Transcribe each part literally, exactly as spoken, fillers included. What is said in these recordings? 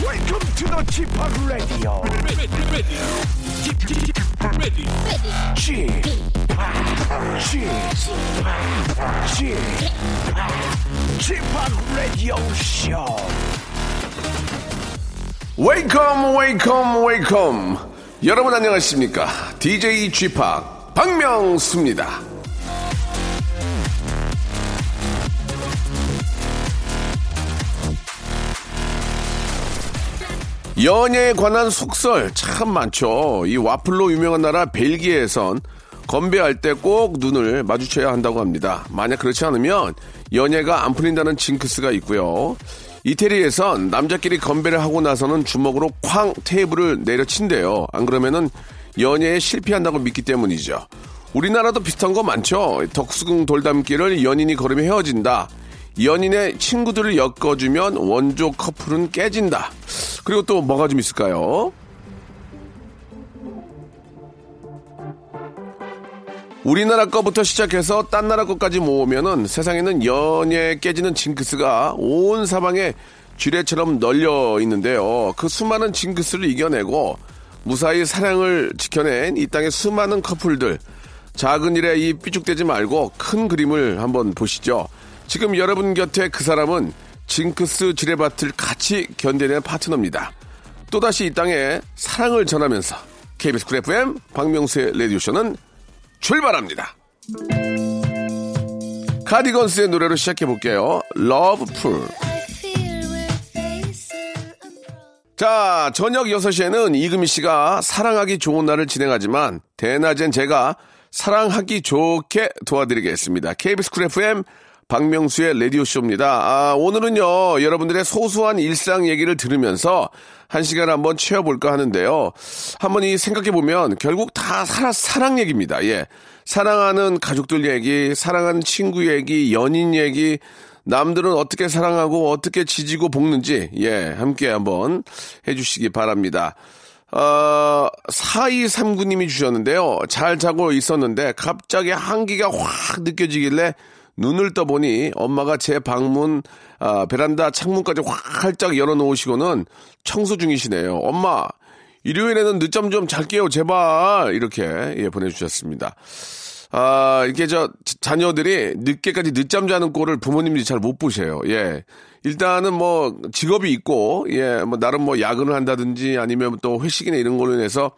Welcome to the G-팝 Radio. G-팝 Radio Show. Welcome, welcome, welcome. 여러분 안녕하십니까? 디제이 G-팝 박명수입니다. 연예에 관한 속설 참 많죠. 이 와플로 유명한 나라 벨기에에선 건배할 때 꼭 눈을 마주쳐야 한다고 합니다. 만약 그렇지 않으면 연예가 안 풀린다는 징크스가 있고요. 이태리에선 남자끼리 건배를 하고 나서는 주먹으로 쾅 테이블을 내려친대요. 안 그러면은 연예에 실패한다고 믿기 때문이죠. 우리나라도 비슷한 거 많죠. 덕수궁 돌담길을 연인이 걸으며 헤어진다. 연인의 친구들을 엮어주면 원조 커플은 깨진다. 그리고 또 뭐가 좀 있을까요? 우리나라 거부터 시작해서 딴 나라 거까지 모으면은 세상에는 연예 깨지는 징크스가 온 사방에 쥐레처럼 널려 있는데요. 그 수많은 징크스를 이겨내고 무사히 사랑을 지켜낸 이 땅의 수많은 커플들. 작은 일에 이 삐죽대지 말고 큰 그림을 한번 보시죠. 지금 여러분 곁에 그 사람은 징크스 지뢰밭을 같이 견뎌낸 파트너입니다. 또다시 이 땅에 사랑을 전하면서 케이비에스 쿨 에프엠 박명수의 라디오쇼는 출발합니다. 카디건스의 노래로 시작해볼게요. Lovefool. 자, 저녁 여섯 시에는 이금희 씨가 사랑하기 좋은 날을 진행하지만 대낮엔 제가 사랑하기 좋게 도와드리겠습니다. 케이비에스 쿨 에프엠 박명수의 라디오쇼입니다. 아, 오늘은요, 여러분들의 소소한 일상 얘기를 들으면서 한 시간 한번 채워볼까 하는데요. 한번 이 생각해보면 결국 다 살아, 사랑 얘기입니다. 예. 사랑하는 가족들 얘기, 사랑하는 친구 얘기, 연인 얘기, 남들은 어떻게 사랑하고 어떻게 지지고 볶는지, 예, 함께 한번 해주시기 바랍니다. 어, 사이삼구님이 주셨는데요. 잘 자고 있었는데 갑자기 한기가 확 느껴지길래 눈을 떠보니 엄마가 제 방문, 아, 베란다 창문까지 활짝 열어놓으시고는 청소 중이시네요. 엄마, 일요일에는 늦잠 좀 잘게요, 제발. 이렇게, 예, 보내주셨습니다. 아, 이렇게 저, 자녀들이 늦게까지 늦잠 자는 꼴을 부모님들이 잘 못 보세요. 예. 일단은 뭐, 직업이 있고, 예, 뭐, 나름 뭐, 야근을 한다든지 아니면 또 회식이나 이런 걸로 인해서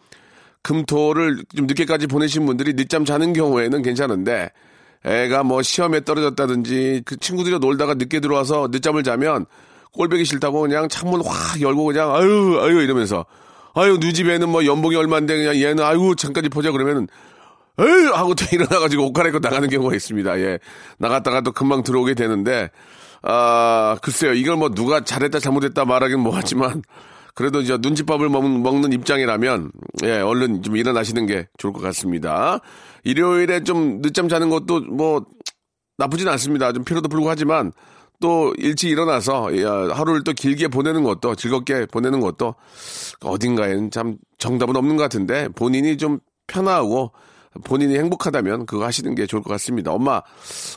금토를 좀 늦게까지 보내신 분들이 늦잠 자는 경우에는 괜찮은데, 애가 뭐 시험에 떨어졌다든지 그 친구들이 놀다가 늦게 들어와서 늦잠을 자면 꼴보기 싫다고 그냥 창문 확 열고 그냥 아유 아유 이러면서 아유 누 집에는 뭐 연봉이 얼만데 그냥 얘는 아유 잠깐 보자 그러면은 에휴 하고 또 일어나가지고 옷 갈아입고 나가는 경우가 있습니다. 예, 나갔다가 또 금방 들어오게 되는데 아 글쎄요 이걸 뭐 누가 잘했다 잘못했다 말하긴 뭐하지만 그래도 이제 눈칫밥을 먹는 입장이라면 예 얼른 좀 일어나시는 게 좋을 것 같습니다. 일요일에 좀 늦잠 자는 것도 뭐 나쁘진 않습니다. 좀 피로도 풀고 하지만 또 일찍 일어나서 하루를 또 길게 보내는 것도 즐겁게 보내는 것도 어딘가에는 참 정답은 없는 것 같은데 본인이 좀 편하고 본인이 행복하다면 그거 하시는 게 좋을 것 같습니다. 엄마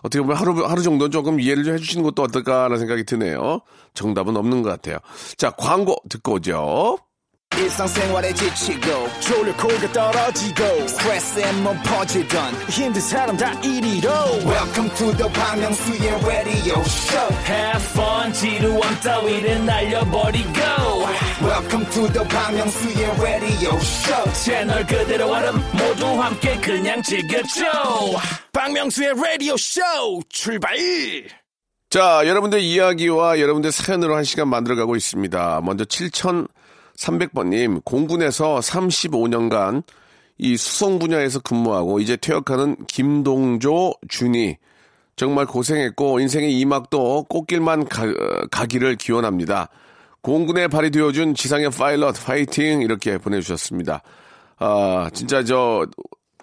어떻게 보면 하루 하루 정도는 조금 이해를 좀 해주시는 것도 어떨까라는 생각이 드네요. 정답은 없는 것 같아요. 자 광고 듣고 오죠. 일상생활에 지치고 졸려 코가 떨어지고 스트레스에 몸 퍼지던 힘든 사람 다 이리로 Welcome to the 박명수의 radio show. Have fun 지루한 따위를 날려버리고 Welcome to the 박명수의 radio show. 채널 그대로 와름 모두 함께 그냥 즐겨줘. 박명수의 radio show 출발. 자 여러분들 이야기와 여러분들 사연으로 한 시간 만들어가고 있습니다. 먼저 칠천삼백 번님, 공군에서 삼십오 년간 이 수송 분야에서 근무하고 이제 퇴역하는 김동조 준이 정말 고생했고 인생의 이막도 꽃길만 가, 가기를 기원합니다. 공군에 발이 되어준 지상의 파일럿 파이팅 이렇게 보내주셨습니다. 아 진짜 저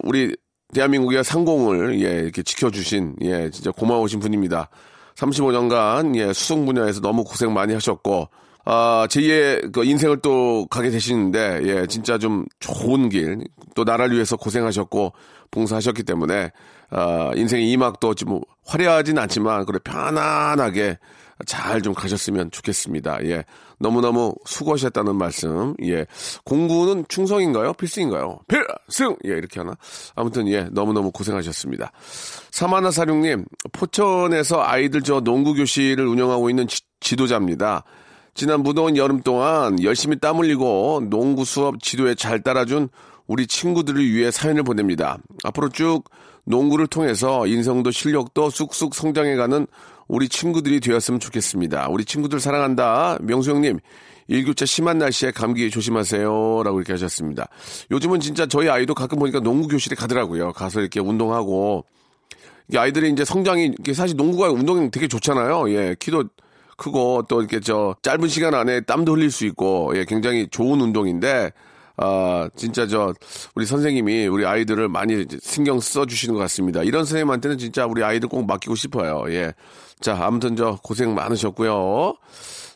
우리 대한민국의 상공을 예 이렇게 지켜주신 예 진짜 고마우신 분입니다. 삼십오 년간 예 수송 분야에서 너무 고생 많이 하셨고. 아, 제이의 그 인생을 또 가게 되시는데, 예, 진짜 좀 좋은 길, 또 나라를 위해서 고생하셨고, 봉사하셨기 때문에, 아, 인생의 이막도 좀 화려하진 않지만, 그래, 편안하게, 잘 좀 가셨으면 좋겠습니다. 예. 너무너무 수고하셨다는 말씀. 예. 공구는 충성인가요? 필승인가요? 필승! 예, 이렇게 하나? 아무튼, 예. 너무너무 고생하셨습니다. 사만하사룡님, 포천에서 아이들 저 농구교실을 운영하고 있는 지, 지도자입니다. 지난 무더운 여름 동안 열심히 땀 흘리고 농구 수업 지도에 잘 따라준 우리 친구들을 위해 사연을 보냅니다. 앞으로 쭉 농구를 통해서 인성도 실력도 쑥쑥 성장해가는 우리 친구들이 되었으면 좋겠습니다. 우리 친구들 사랑한다. 명수 형님, 일교차 심한 날씨에 감기 조심하세요. 라고 이렇게 하셨습니다. 요즘은 진짜 저희 아이도 가끔 보니까 농구 교실에 가더라고요. 가서 이렇게 운동하고. 아이들이 이제 성장이, 사실 농구가 운동이 되게 좋잖아요. 예, 키도 크고 또 이렇게 저 짧은 시간 안에 땀도 흘릴 수 있고, 예, 굉장히 좋은 운동인데, 아, 진짜 저 우리 선생님이 우리 아이들을 많이 신경 써주시는 것 같습니다. 이런 선생님한테는 진짜 우리 아이들 꼭 맡기고 싶어요. 예. 자, 아무튼 저 고생 많으셨고요.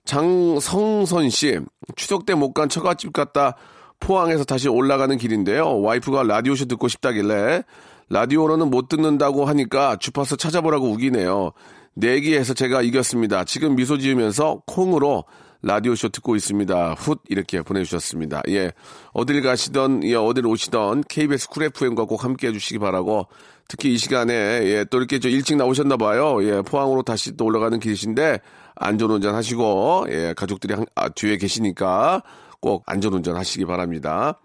장성선 씨, 추석 때 못 간 처갓집 갔다 포항에서 다시 올라가는 길인데요. 와이프가 라디오쇼 듣고 싶다길래 라디오로는 못 듣는다고 하니까 주파수 찾아보라고 우기네요. 내기해서 제가 이겼습니다. 지금 미소 지으면서 콩으로 라디오쇼 듣고 있습니다. 훗 이렇게 보내주셨습니다. 예, 어딜 가시던, 예, 어딜 오시던 케이비에스 쿨 에프엠과 꼭 함께 해주시기 바라고, 특히 이 시간에, 예, 또 이렇게 저 일찍 나오셨나 봐요. 예, 포항으로 다시 또 올라가는 길이신데 안전운전 하시고, 예, 가족들이 한, 아, 뒤에 계시니까 꼭 안전운전 하시기 바랍니다.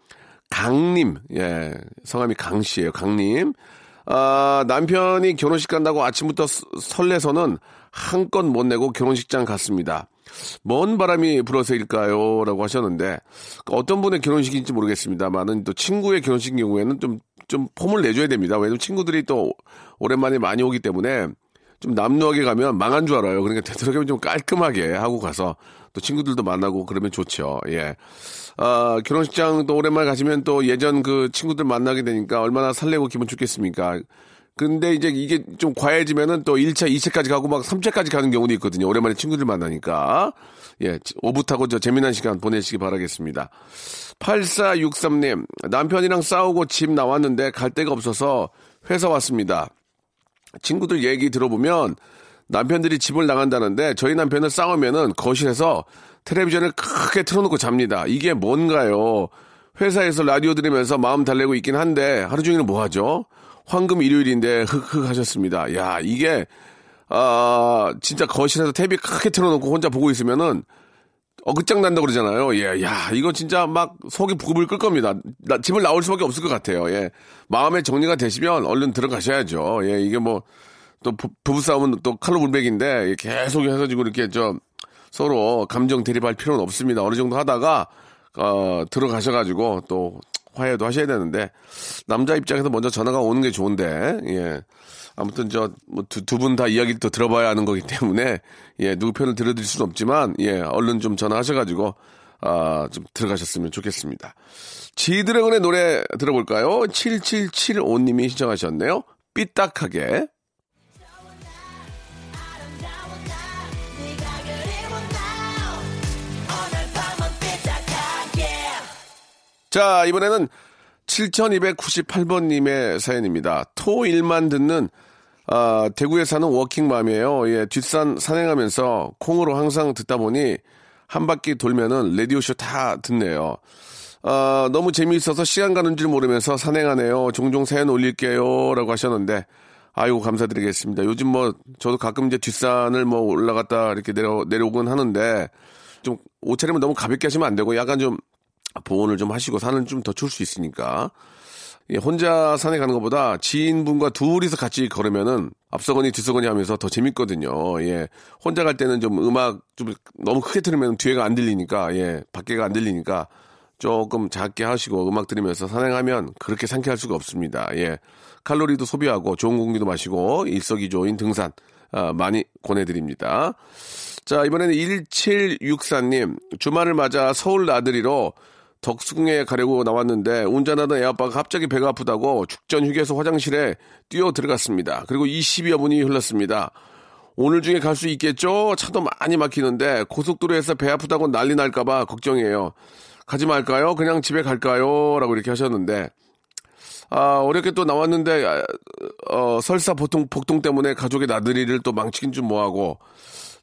강님, 예, 성함이 강씨예요. 강님. 아, 남편이 결혼식 간다고 아침부터 설레서는 한껏 못 내고 결혼식장 갔습니다. 먼 바람이 불어서일까요? 라고 하셨는데, 어떤 분의 결혼식인지 모르겠습니다만은 또 친구의 결혼식인 경우에는 좀, 좀 폼을 내줘야 됩니다. 왜냐면 친구들이 또 오랜만에 많이 오기 때문에 좀 남루하게 가면 망한 줄 알아요. 그러니까 되도록이면 좀 깔끔하게 하고 가서 또 친구들도 만나고 그러면 좋죠. 예. 아, 결혼식장 또 오랜만에 가시면 또 예전 그 친구들 만나게 되니까 얼마나 설레고 기분 좋겠습니까? 근데 이제 이게 좀 과해지면은 또 일 차, 이 차까지 가고 막 삼 차까지 가는 경우도 있거든요. 오랜만에 친구들 만나니까. 예, 오붓하고 저 재미난 시간 보내시기 바라겠습니다. 팔사육삼님, 남편이랑 싸우고 집 나왔는데 갈 데가 없어서 회사 왔습니다. 친구들 얘기 들어보면 남편들이 집을 나간다는데 저희 남편은 싸우면은 거실에서 텔레비전을 크게 틀어놓고 잡니다. 이게 뭔가요? 회사에서 라디오 들으면서 마음 달래고 있긴 한데 하루 종일 뭐 하죠? 황금 일요일인데 흑흑 하셨습니다. 야, 이게 아, 진짜 거실에서 탭이 크게 틀어놓고 혼자 보고 있으면은 어긋장 난다 그러잖아요. 예, 야, 이거 진짜 막 속이 부글부글 끓을 겁니다. 나, 집을 나올 수밖에 없을 것 같아요. 예, 마음의 정리가 되시면 얼른 들어가셔야죠. 예, 이게 뭐 또 부부싸움은 또 칼로 물백인데 계속 해가지고 이렇게 좀 서로 감정 대립할 필요는 없습니다. 어느 정도 하다가 어, 들어가셔가지고 또 화해도 하셔야 되는데, 남자 입장에서 먼저 전화가 오는 게 좋은데, 예. 아무튼 저, 뭐 두, 두 분 다 이야기를 또 들어봐야 하는 거기 때문에, 예, 누구 편을 들어드릴 수는 없지만, 예, 얼른 좀 전화하셔가지고, 아, 좀 들어가셨으면 좋겠습니다. 지드래곤의 노래 들어볼까요? 칠칠칠오님이 신청하셨네요. 삐딱하게. 자, 이번에는 칠이구팔번님의 사연입니다. 토일만 듣는, 아, 대구에 사는 워킹맘이에요. 예, 뒷산 산행하면서 콩으로 항상 듣다 보니 한 바퀴 돌면은 라디오쇼 다 듣네요. 아, 너무 재미있어서 시간 가는 줄 모르면서 산행하네요. 종종 사연 올릴게요. 라고 하셨는데, 아이고, 감사드리겠습니다. 요즘 뭐, 저도 가끔 이제 뒷산을 뭐 올라갔다 이렇게 내려, 내려오곤 하는데, 좀 옷차림을 너무 가볍게 하시면 안 되고, 약간 좀, 보온을 좀 하시고 산은 좀 더 추울 수 있으니까, 예, 혼자 산에 가는 것보다 지인분과 둘이서 같이 걸으면은 앞서거니 뒤서거니 하면서 더 재밌거든요. 예, 혼자 갈 때는 좀 음악 좀 너무 크게 틀으면 뒤에가 안 들리니까, 예, 밖에가 안 들리니까 조금 작게 하시고 음악 들으면서 산행하면 그렇게 상쾌할 수가 없습니다. 예, 칼로리도 소비하고 좋은 공기도 마시고 일석이조인 등산, 아, 많이 권해드립니다. 자, 이번에는 일칠육사님, 주말을 맞아 서울 나들이로 덕수궁에 가려고 나왔는데 운전하던 애아빠가 갑자기 배가 아프다고 죽전 휴게소 화장실에 뛰어 들어갔습니다. 그리고 이십여 분이 흘렀습니다. 오늘 중에 갈 수 있겠죠? 차도 많이 막히는데 고속도로에서 배 아프다고 난리 날까봐 걱정이에요. 가지 말까요? 그냥 집에 갈까요? 라고 이렇게 하셨는데, 아, 어렵게 또 나왔는데, 어, 설사 보통 복통 때문에 가족의 나들이를 또 망치긴 좀 뭐하고,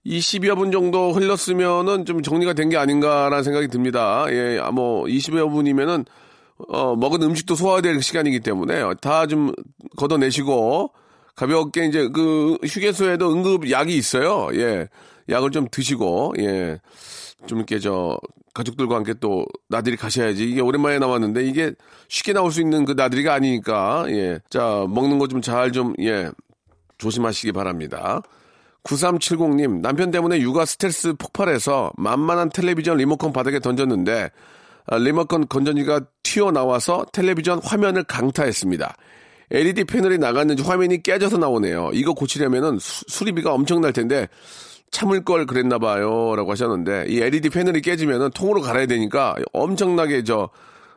이십여 분 정도 흘렀으면은 좀 정리가 된 게 아닌가라는 생각이 듭니다. 예, 뭐, 이십여 분이면은, 어, 먹은 음식도 소화될 시간이기 때문에 다 좀 걷어내시고, 가볍게 이제 그 휴게소에도 응급 약이 있어요. 예, 약을 좀 드시고, 예, 좀 이렇게 저, 가족들과 함께 또 나들이 가셔야지. 이게 오랜만에 나왔는데 이게 쉽게 나올 수 있는 그 나들이가 아니니까, 예. 자, 먹는 거 좀 잘 좀, 예, 조심하시기 바랍니다. 구삼칠공님, 남편 때문에 육아 스트레스 폭발해서 만만한 텔레비전 리모컨 바닥에 던졌는데, 아, 리모컨 건전지가 튀어나와서 텔레비전 화면을 강타했습니다. 엘이디 패널이 나갔는지 화면이 깨져서 나오네요. 이거 고치려면은 수, 수리비가 엄청날 텐데, 참을 걸 그랬나 봐요. 라고 하셨는데, 이 엘이디 패널이 깨지면은 통으로 갈아야 되니까 엄청나게 저,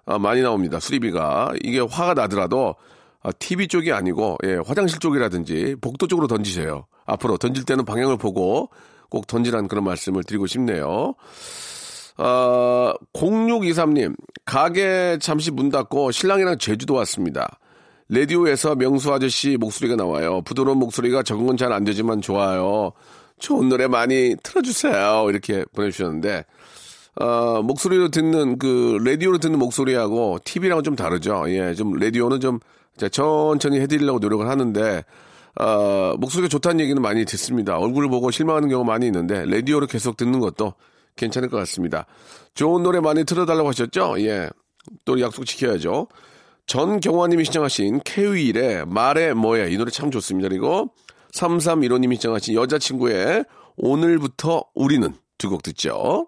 아, 많이 나옵니다. 수리비가. 이게 화가 나더라도, 아, 티비 쪽이 아니고, 예, 화장실 쪽이라든지, 복도 쪽으로 던지세요. 앞으로 던질 때는 방향을 보고 꼭 던지라는 그런 말씀을 드리고 싶네요. 아, 공육이삼님, 가게 잠시 문 닫고 신랑이랑 제주도 왔습니다. 라디오에서 명수 아저씨 목소리가 나와요. 부드러운 목소리가 적응은 잘 안 되지만 좋아요. 좋은 노래 많이 틀어주세요. 이렇게 보내주셨는데, 어, 목소리로 듣는, 그, 라디오로 듣는 목소리하고 티비랑은 좀 다르죠. 예, 좀, 라디오는 좀, 천천히 해드리려고 노력을 하는데, 어, 목소리가 좋다는 얘기는 많이 듣습니다. 얼굴을 보고 실망하는 경우가 많이 있는데, 라디오로 계속 듣는 것도 괜찮을 것 같습니다. 좋은 노래 많이 틀어달라고 하셨죠? 예. 또 약속 지켜야죠. 전경화님이 시청하신 케이윌의 말해 뭐해. 이 노래 참 좋습니다. 그리고, 삼삼일오님이 시청하신 여자친구의 오늘부터 우리는 두 곡 듣죠.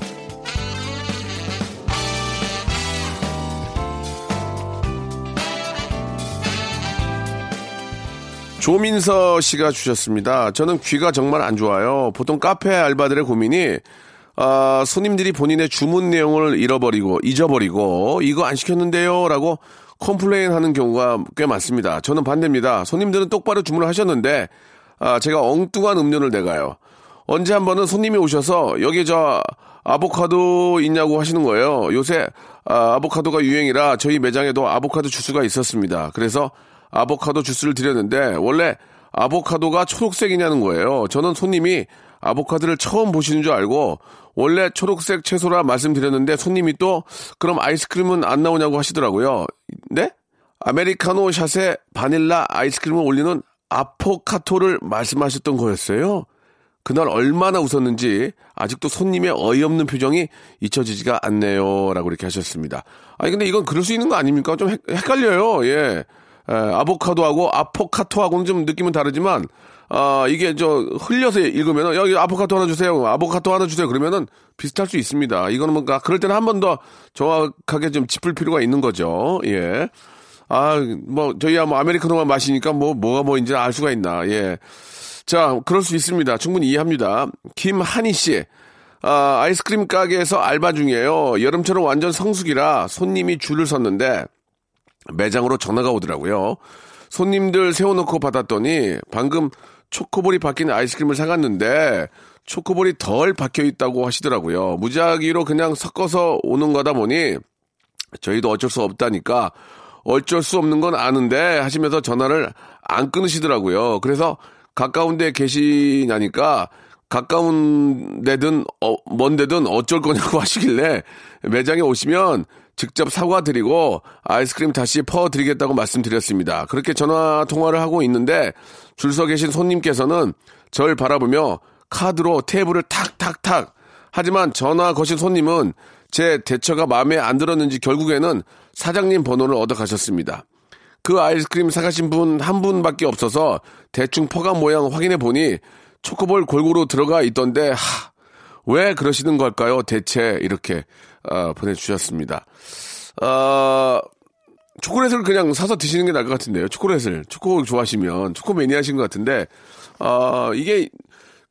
조민서 씨가 주셨습니다. 저는 귀가 정말 안 좋아요. 보통 카페 알바들의 고민이, 어, 손님들이 본인의 주문 내용을 잃어버리고 잊어버리고 이거 안 시켰는데요 라고 컴플레인 하는 경우가 꽤 많습니다. 저는 반대입니다. 손님들은 똑바로 주문을 하셨는데, 아, 제가 엉뚱한 음료를 내가요. 언제 한 번은 손님이 오셔서 여기 저 아보카도 있냐고 하시는 거예요. 요새 아, 아보카도가 유행이라 저희 매장에도 아보카도 주스가 있었습니다. 그래서 아보카도 주스를 드렸는데 원래 아보카도가 초록색이냐는 거예요. 저는 손님이 아보카도를 처음 보시는 줄 알고 원래 초록색 채소라 말씀드렸는데 손님이 또 그럼 아이스크림은 안 나오냐고 하시더라고요. 네? 아메리카노 샷에 바닐라 아이스크림을 올리는 아포카토를 말씀하셨던 거였어요. 그날 얼마나 웃었는지 아직도 손님의 어이없는 표정이 잊혀지지가 않네요. 라고 이렇게 하셨습니다. 아니 근데 이건 그럴 수 있는 거 아닙니까? 좀 헷갈려요. 예. 예, 아보카도하고 아포카토하고는 좀 느낌은 다르지만, 아, 이게 저 흘려서 읽으면은 여기 아보카도 하나 주세요, 아보카도 하나 주세요 그러면은 비슷할 수 있습니다. 이거는 뭔가 그럴 때는 한 번 더 정확하게 좀 짚을 필요가 있는 거죠. 예, 아, 뭐 저희야 뭐 아메리카노만 마시니까 뭐 뭐가 뭐인지 알 수가 있나. 예, 자, 그럴 수 있습니다. 충분히 이해합니다. 김한희 씨, 아, 아이스크림 가게에서 알바 중이에요. 여름처럼 완전 성수기라 손님이 줄을 섰는데. 매장으로 전화가 오더라고요. 손님들 세워놓고 받았더니 방금 초코볼이 박힌 아이스크림을 사갔는데 초코볼이 덜 박혀있다고 하시더라고요. 무작위로 그냥 섞어서 오는 거다 보니 저희도 어쩔 수 없다니까 어쩔 수 없는 건 아는데 하시면서 전화를 안 끊으시더라고요. 그래서 가까운 데 계시냐니까 가까운 데든 어, 먼 데든 어쩔 거냐고 하시길래 매장에 오시면 직접 사과드리고 아이스크림 다시 퍼드리겠다고 말씀드렸습니다. 그렇게 전화통화를 하고 있는데 줄 서 계신 손님께서는 절 바라보며 카드로 테이블을 탁탁탁. 하지만 전화 거신 손님은 제 대처가 마음에 안 들었는지 결국에는 사장님 번호를 얻어 가셨습니다. 그 아이스크림 사가신 분 한 분밖에 없어서 대충 퍼간 모양 확인해 보니 초코볼 골고루 들어가 있던데 하, 왜 그러시는 걸까요? 대체 이렇게 어, 보내주셨습니다. 어, 초콜릿을 그냥 사서 드시는 게 나을 것 같은데요. 초콜릿을 초코 좋아하시면 초코 매니아신 것 같은데 어, 이게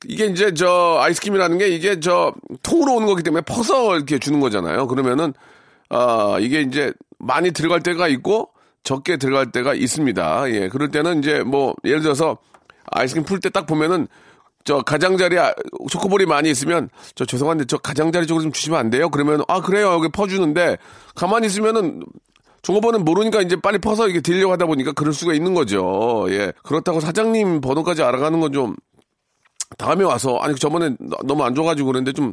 이게 이제 저 아이스크림이라는 게 이게 저 통으로 오는 거기 때문에 퍼서 이렇게 주는 거잖아요. 그러면은 어, 이게 이제 많이 들어갈 때가 있고 적게 들어갈 때가 있습니다. 예, 그럴 때는 이제 뭐 예를 들어서 아이스크림 풀 때 딱 보면은 저 가장자리 초코볼이 많이 있으면 저 죄송한데 저 가장자리 쪽으로 좀 주시면 안 돼요? 그러면 아 그래요 여기 퍼주는데 가만히 있으면은 종업원은 모르니까 이제 빨리 퍼서 이게 드리려고 하다 보니까 그럴 수가 있는 거죠. 예, 그렇다고 사장님 번호까지 알아가는 건 좀 다음에 와서 아니 저번에 너무 안 줘가지고 그랬는데 좀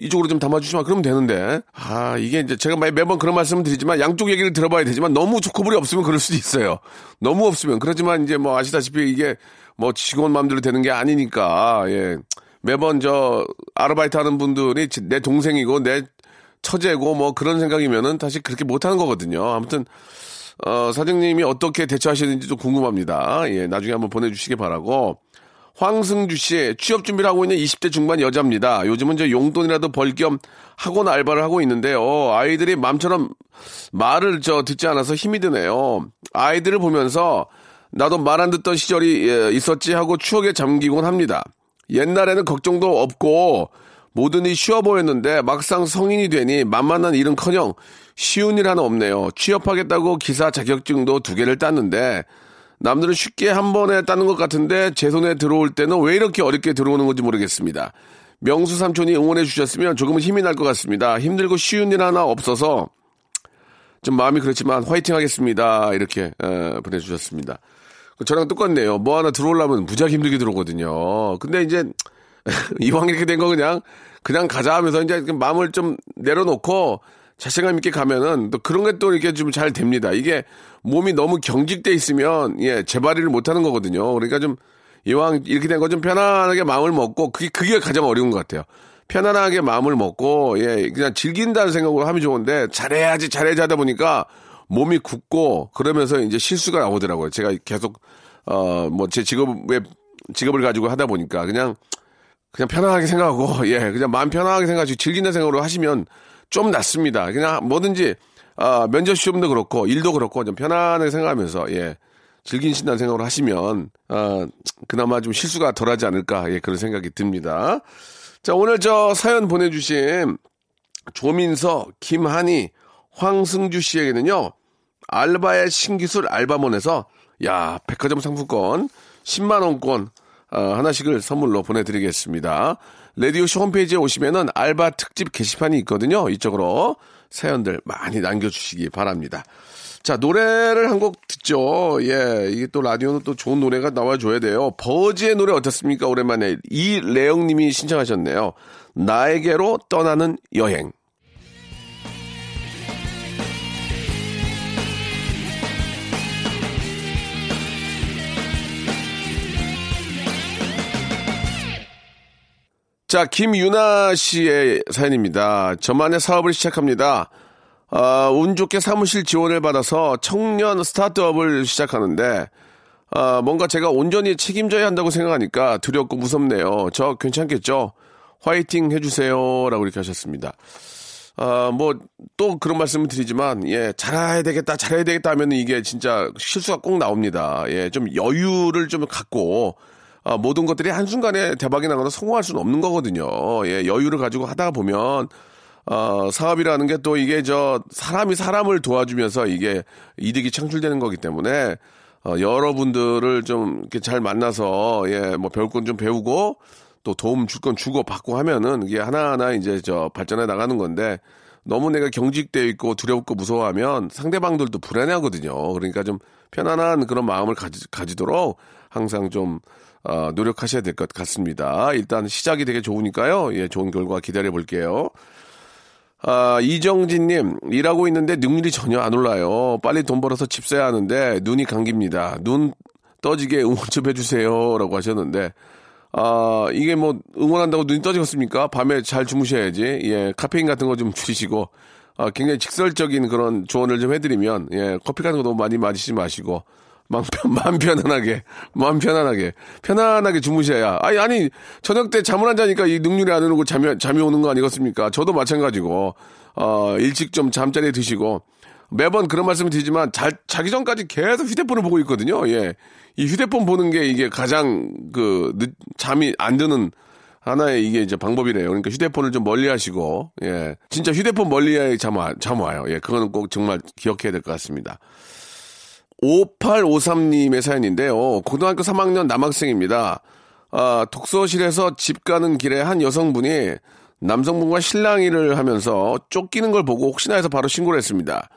이쪽으로 좀 담아주시면 그러면 되는데 아 이게 이제 제가 매번 그런 말씀을 드리지만 양쪽 얘기를 들어봐야 되지만 너무 초코볼이 없으면 그럴 수도 있어요. 너무 없으면 그렇지만 이제 뭐 아시다시피 이게 뭐 직원 마음대로 되는 게 아니니까 예 매번 저 아르바이트 하는 분들이 내 동생이고 내 처제고 뭐 그런 생각이면은 다시 그렇게 못하는 거거든요. 아무튼 어, 사장님이 어떻게 대처하시는지 좀 궁금합니다. 예 나중에 한번 보내주시기 바라고. 황승주 씨, 취업 준비를 하고 있는 이십 대 중반 여자입니다. 요즘은 저 용돈이라도 벌 겸 학원 알바를 하고 있는데요. 아이들이 마음처럼 말을 저 듣지 않아서 힘이 드네요. 아이들을 보면서 나도 말 안 듣던 시절이 있었지 하고 추억에 잠기곤 합니다. 옛날에는 걱정도 없고 모든 일이 쉬워 보였는데 막상 성인이 되니 만만한 일은커녕 쉬운 일 하나 없네요. 취업하겠다고 기사 자격증도 두 개를 땄는데 남들은 쉽게 한 번에 따는 것 같은데 제 손에 들어올 때는 왜 이렇게 어렵게 들어오는 건지 모르겠습니다. 명수 삼촌이 응원해 주셨으면 조금은 힘이 날 것 같습니다. 힘들고 쉬운 일 하나 없어서 좀 마음이 그렇지만 화이팅 하겠습니다. 이렇게 에, 보내주셨습니다. 저랑 똑같네요. 뭐 하나 들어오려면 무지하게 힘들게 들어오거든요. 근데 이제 이왕 이렇게 된 거 그냥 그냥 가자 하면서 이제 마음을 좀 내려놓고 자신감 있게 가면은 또 그런 게 또 이렇게 좀 잘 됩니다. 이게 몸이 너무 경직돼 있으면 예 재발의를 못하는 거거든요. 그러니까 좀 이왕 이렇게 된 거 좀 편안하게 마음을 먹고 그게 그게 가장 어려운 것 같아요. 편안하게 마음을 먹고 예 그냥 즐긴다는 생각으로 하면 좋은데 잘해야지 잘해야지 하다 보니까 몸이 굳고 그러면서 이제 실수가 나오더라고요. 제가 계속 어 뭐 제 직업에 직업을 가지고 하다 보니까 그냥 그냥 편안하게 생각하고 예 그냥 마음 편안하게 생각하시고 즐긴다는 생각으로 하시면 좀 낫습니다. 그냥 뭐든지 아, 면접 시험도 그렇고 일도 그렇고 좀 편안하게 생각하면서 예 즐기신다는 생각으로 하시면 아, 그나마 좀 실수가 덜하지 않을까 예 그런 생각이 듭니다. 자 오늘 저 사연 보내주신 조민서, 김한희, 황승주 씨에게는요 알바의 신기술 알바몬에서 야 백화점 상품권 십만 원권 어, 하나씩을 선물로 보내드리겠습니다. 라디오쇼 홈페이지에 오시면은 알바 특집 게시판이 있거든요. 이쪽으로 사연들 많이 남겨주시기 바랍니다. 자, 노래를 한 곡 듣죠. 예, 이게 또 라디오는 또 좋은 노래가 나와줘야 돼요. 버즈의 노래 어떻습니까? 오랜만에 이래영님이 신청하셨네요. 나에게로 떠나는 여행. 자, 김유나 씨의 사연입니다. 저만의 사업을 시작합니다. 어, 운 좋게 사무실 지원을 받아서 청년 스타트업을 시작하는데 어, 뭔가 제가 온전히 책임져야 한다고 생각하니까 두렵고 무섭네요. 저 괜찮겠죠? 화이팅 해주세요. 라고 이렇게 하셨습니다. 어, 뭐 또 그런 말씀을 드리지만 예, 잘해야 되겠다, 잘해야 되겠다 하면 이게 진짜 실수가 꼭 나옵니다. 예, 좀 여유를 좀 갖고 아, 모든 것들이 한순간에 대박이 나거나 성공할 수는 없는 거거든요. 예, 여유를 가지고 하다 보면, 어, 사업이라는 게 또 이게 저, 사람이 사람을 도와주면서 이게 이득이 창출되는 거기 때문에, 어, 여러분들을 좀 이렇게 잘 만나서, 예, 뭐 배울 건 좀 배우고, 또 도움 줄 건 주고 받고 하면은 이게 하나하나 이제 저 발전해 나가는 건데, 너무 내가 경직되어 있고 두렵고 무서워하면 상대방들도 불안해하거든요. 그러니까 좀 편안한 그런 마음을 가지, 가지도록 항상 좀, 어, 노력하셔야 될 것 같습니다. 일단 시작이 되게 좋으니까요. 예, 좋은 결과 기다려 볼게요. 아, 이정진님, 일하고 있는데 능률이 전혀 안 올라요. 빨리 돈 벌어서 집 사야 하는데 눈이 감깁니다. 눈 떠지게 응원 좀 해주세요. 라고 하셨는데, 아, 이게 뭐 응원한다고 눈이 떠지겠습니까? 밤에 잘 주무셔야지. 예, 카페인 같은 거 좀 줄이시고, 아, 굉장히 직설적인 그런 조언을 좀 해드리면, 예, 커피 같은 거 너무 많이 마시지 마시고, 마음, 마음 편안하게, 마음 편안하게, 편안하게 주무셔야. 아니, 아니, 저녁 때 잠을 안 자니까 이 능률이 안 오르고 잠이, 잠이 오는 거 아니겠습니까? 저도 마찬가지고, 어, 일찍 좀 잠자리에 드시고, 매번 그런 말씀을 드리지만, 자, 자기 전까지 계속 휴대폰을 보고 있거든요. 예. 이 휴대폰 보는 게 이게 가장 그, 늦, 잠이 안 드는 하나의 이게 이제 방법이래요. 그러니까 휴대폰을 좀 멀리 하시고, 예. 진짜 휴대폰 멀리 해야 잠, 잠 와요. 예. 그거는 꼭 정말 기억해야 될 것 같습니다. 오팔오삼 님의 사연인데요. 고등학교 삼 학년 남학생입니다. 아, 독서실에서 집 가는 길에 한 여성분이 남성분과 실랑이를 하면서 쫓기는 걸 보고 혹시나 해서 바로 신고를 했습니다.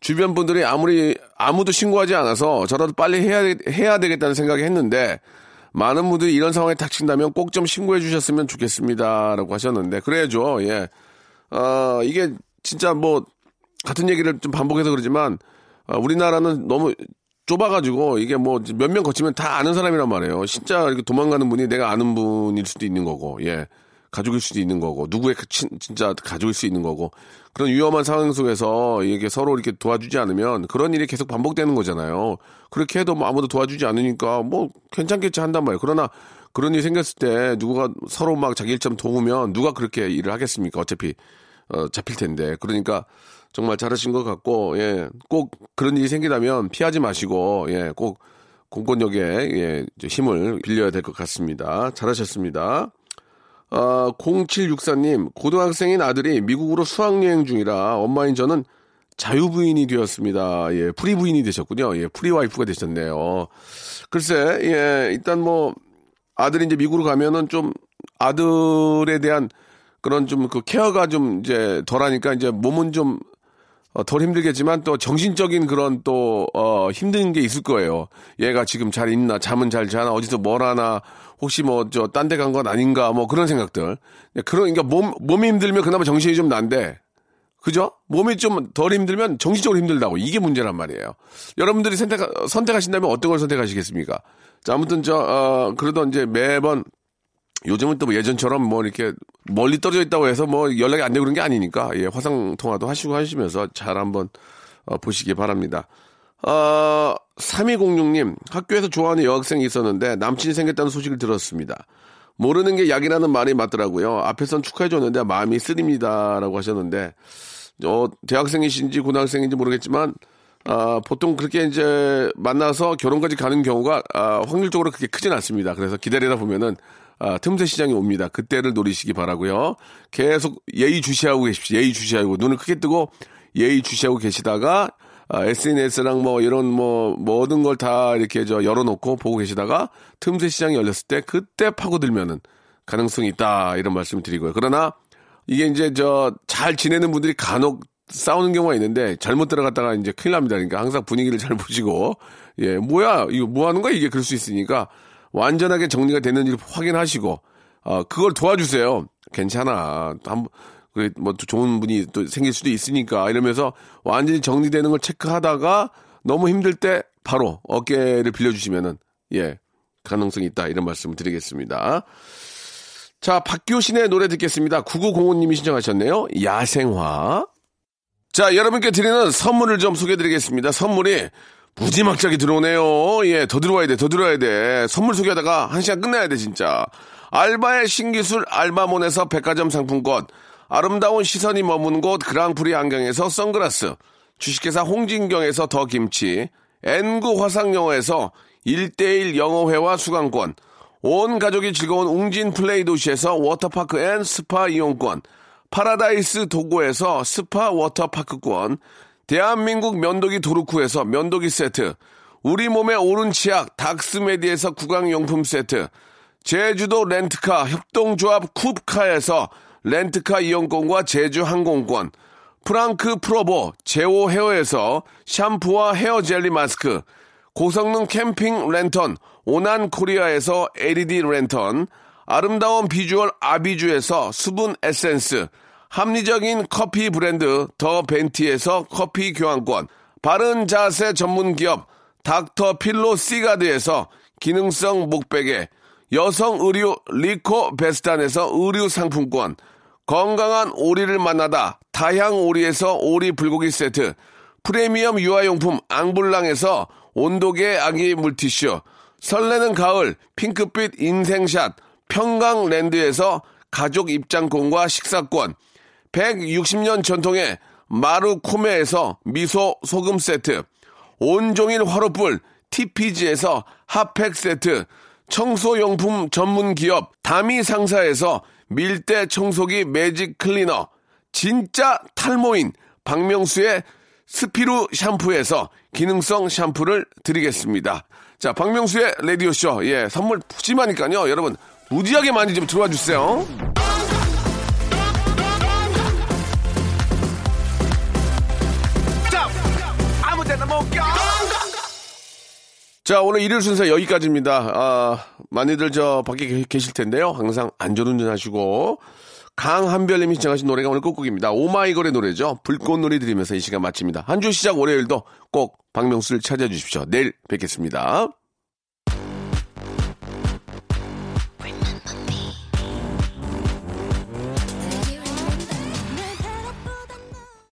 주변 분들이 아무리, 아무도 신고하지 않아서 저라도 빨리 해야, 해야 되겠다는 생각이 했는데, 많은 분들이 이런 상황에 닥친다면 꼭 좀 신고해 주셨으면 좋겠습니다. 라고 하셨는데, 그래야죠. 예. 아, 이게 진짜 뭐, 같은 얘기를 좀 반복해서 그러지만, 아, 우리나라는 너무 좁아가지고 이게 뭐 몇 명 거치면 다 아는 사람이란 말이에요. 진짜 이렇게 도망가는 분이 내가 아는 분일 수도 있는 거고, 예, 가족일 수도 있는 거고, 누구의 친, 진짜 가족일 수 있는 거고, 그런 위험한 상황 속에서 이게 서로 이렇게 도와주지 않으면 그런 일이 계속 반복되는 거잖아요. 그렇게 해도 뭐 아무도 도와주지 않으니까 뭐 괜찮겠지 한단 말이에요. 그러나 그런 일이 생겼을 때 누가 서로 막 자기 일처럼 도우면 누가 그렇게 일을 하겠습니까? 어차피 어, 잡힐 텐데. 그러니까 정말 잘하신 것 같고, 예, 꼭 그런 일이 생기다면 피하지 마시고, 예, 꼭 공권력에, 예, 힘을 빌려야 될 것 같습니다. 잘하셨습니다. 어, 공칠육사 님, 고등학생인 아들이 미국으로 수학여행 중이라 엄마인 저는 자유부인이 되었습니다. 예, 프리부인이 되셨군요. 예, 프리와이프가 되셨네요. 글쎄, 예, 일단 뭐, 아들이 이제 미국으로 가면은 좀 아들에 대한 그런 좀 그 케어가 좀 이제 덜하니까 이제 몸은 좀 어, 덜 힘들겠지만 또 정신적인 그런 또 어, 힘든 게 있을 거예요. 얘가 지금 잘 있나, 잠은 잘 자나, 어디서 뭘 하나, 혹시 뭐 저 딴 데 간 건 아닌가, 뭐 그런 생각들. 그런 그러니까 몸 몸이 힘들면 그나마 정신이 좀 난데, 그죠? 몸이 좀 덜 힘들면 정신적으로 힘들다고, 이게 문제란 말이에요. 여러분들이 선택 선택하신다면 어떤 걸 선택하시겠습니까? 자, 아무튼 저 어, 그래도 이제 매번 요즘은 또 예전처럼 뭐 이렇게 멀리 떨어져 있다고 해서 뭐 연락이 안 되고 그런 게 아니니까, 예, 화상 통화도 하시고 하시면서 잘 한번 어, 보시기 바랍니다. 어, 삼이공육 님, 학교에서 좋아하는 여학생이 있었는데 남친이 생겼다는 소식을 들었습니다. 모르는 게 약이라는 말이 맞더라고요. 앞에선 축하해줬는데 마음이 쓰립니다. 라고 하셨는데, 어, 대학생이신지 고등학생인지 모르겠지만, 아, 보통 그렇게 이제 만나서 결혼까지 가는 경우가, 아, 확률적으로 그렇게 크진 않습니다. 그래서 기다리다 보면은, 아, 틈새 시장이 옵니다. 그때를 노리시기 바라고요. 계속 예의 주시하고 계십시오. 예의 주시하고 눈을 크게 뜨고 예의 주시하고 계시다가, 아, 에스엔에스랑 뭐 이런 뭐 모든 걸 다 이렇게 저 열어놓고 보고 계시다가 틈새 시장이 열렸을 때 그때 파고들면은 가능성이 있다, 이런 말씀을 드리고요. 그러나 이게 이제 저 잘 지내는 분들이 간혹 싸우는 경우가 있는데 잘못 들어갔다가 이제 큰일 납니다. 그러니까 항상 분위기를 잘 보시고, 예, 뭐야 이거 뭐 하는 거야 이게, 그럴 수 있으니까 완전하게 정리가 됐는지를 확인하시고, 어, 그걸 도와주세요. 괜찮아. 한, 그래, 뭐, 또 좋은 분이 또 생길 수도 있으니까, 이러면서 완전히 정리되는 걸 체크하다가 너무 힘들 때 바로 어깨를 빌려주시면은, 예, 가능성이 있다. 이런 말씀을 드리겠습니다. 자, 박교신의 노래 듣겠습니다. 구구공오 님이 신청하셨네요. 야생화. 자, 여러분께 드리는 선물을 좀 소개해드리겠습니다. 선물이 무지막지하게 들어오네요. 예, 더 들어와야 돼, 더 들어와야 돼. 선물 소개하다가 한 시간 끝내야 돼, 진짜. 알바의 신기술 알바몬에서 백화점 상품권, 아름다운 시선이 머무는 곳 그랑프리 안경에서 선글라스, 주식회사 홍진경에서 더 김치, 엔구 화상영어에서 일 대일 영어회화 수강권, 온 가족이 즐거운 웅진 플레이 도시에서 워터파크 앤 스파 이용권, 파라다이스 도고에서 스파 워터파크권, 대한민국 면도기 도루쿠에서 면도기 세트, 우리 몸의 오른 치약 닥스메디에서 구강용품 세트, 제주도 렌트카 협동조합 쿱카에서 렌트카 이용권과 제주항공권, 프랑크 프로보 제오 헤어에서 샴푸와 헤어젤리 마스크, 고성능 캠핑 랜턴 오난 코리아에서 엘이디 랜턴, 아름다운 비주얼 아비주에서 수분 에센스, 합리적인 커피 브랜드 더 벤티에서 커피 교환권, 바른 자세 전문기업 닥터 필로 시가드에서 기능성 목베개, 여성 의류 리코 베스탄에서 의류 상품권, 건강한 오리를 만나다 다향 오리에서 오리 불고기 세트, 프리미엄 유아용품 앙블랑에서 온도계 아기 물티슈, 설레는 가을 핑크빛 인생샷 평강랜드에서 가족 입장권과 식사권, 백육십 년 전통의 마루코메에서 미소 소금 세트, 온종일 화로불 티피지에서 핫팩 세트, 청소용품 전문기업 다미상사에서 밀대 청소기 매직 클리너, 진짜 탈모인 박명수의 스피루 샴푸에서 기능성 샴푸를 드리겠습니다. 자, 박명수의 라디오쇼. 예, 선물 푸짐하니까요. 여러분, 무지하게 많이 좀 들어와 주세요. 자, 오늘 일요일 순서 여기까지입니다. 아, 많이들 저 밖에 계실 텐데요. 항상 안전운전 하시고. 강한별님이 신청하신 노래가 오늘 끝곡입니다. 오마이걸의 노래죠. 불꽃놀이 들으면서 이 시간 마칩니다. 한 주 시작 월요일도 꼭 박명수를 찾아주십시오. 내일 뵙겠습니다.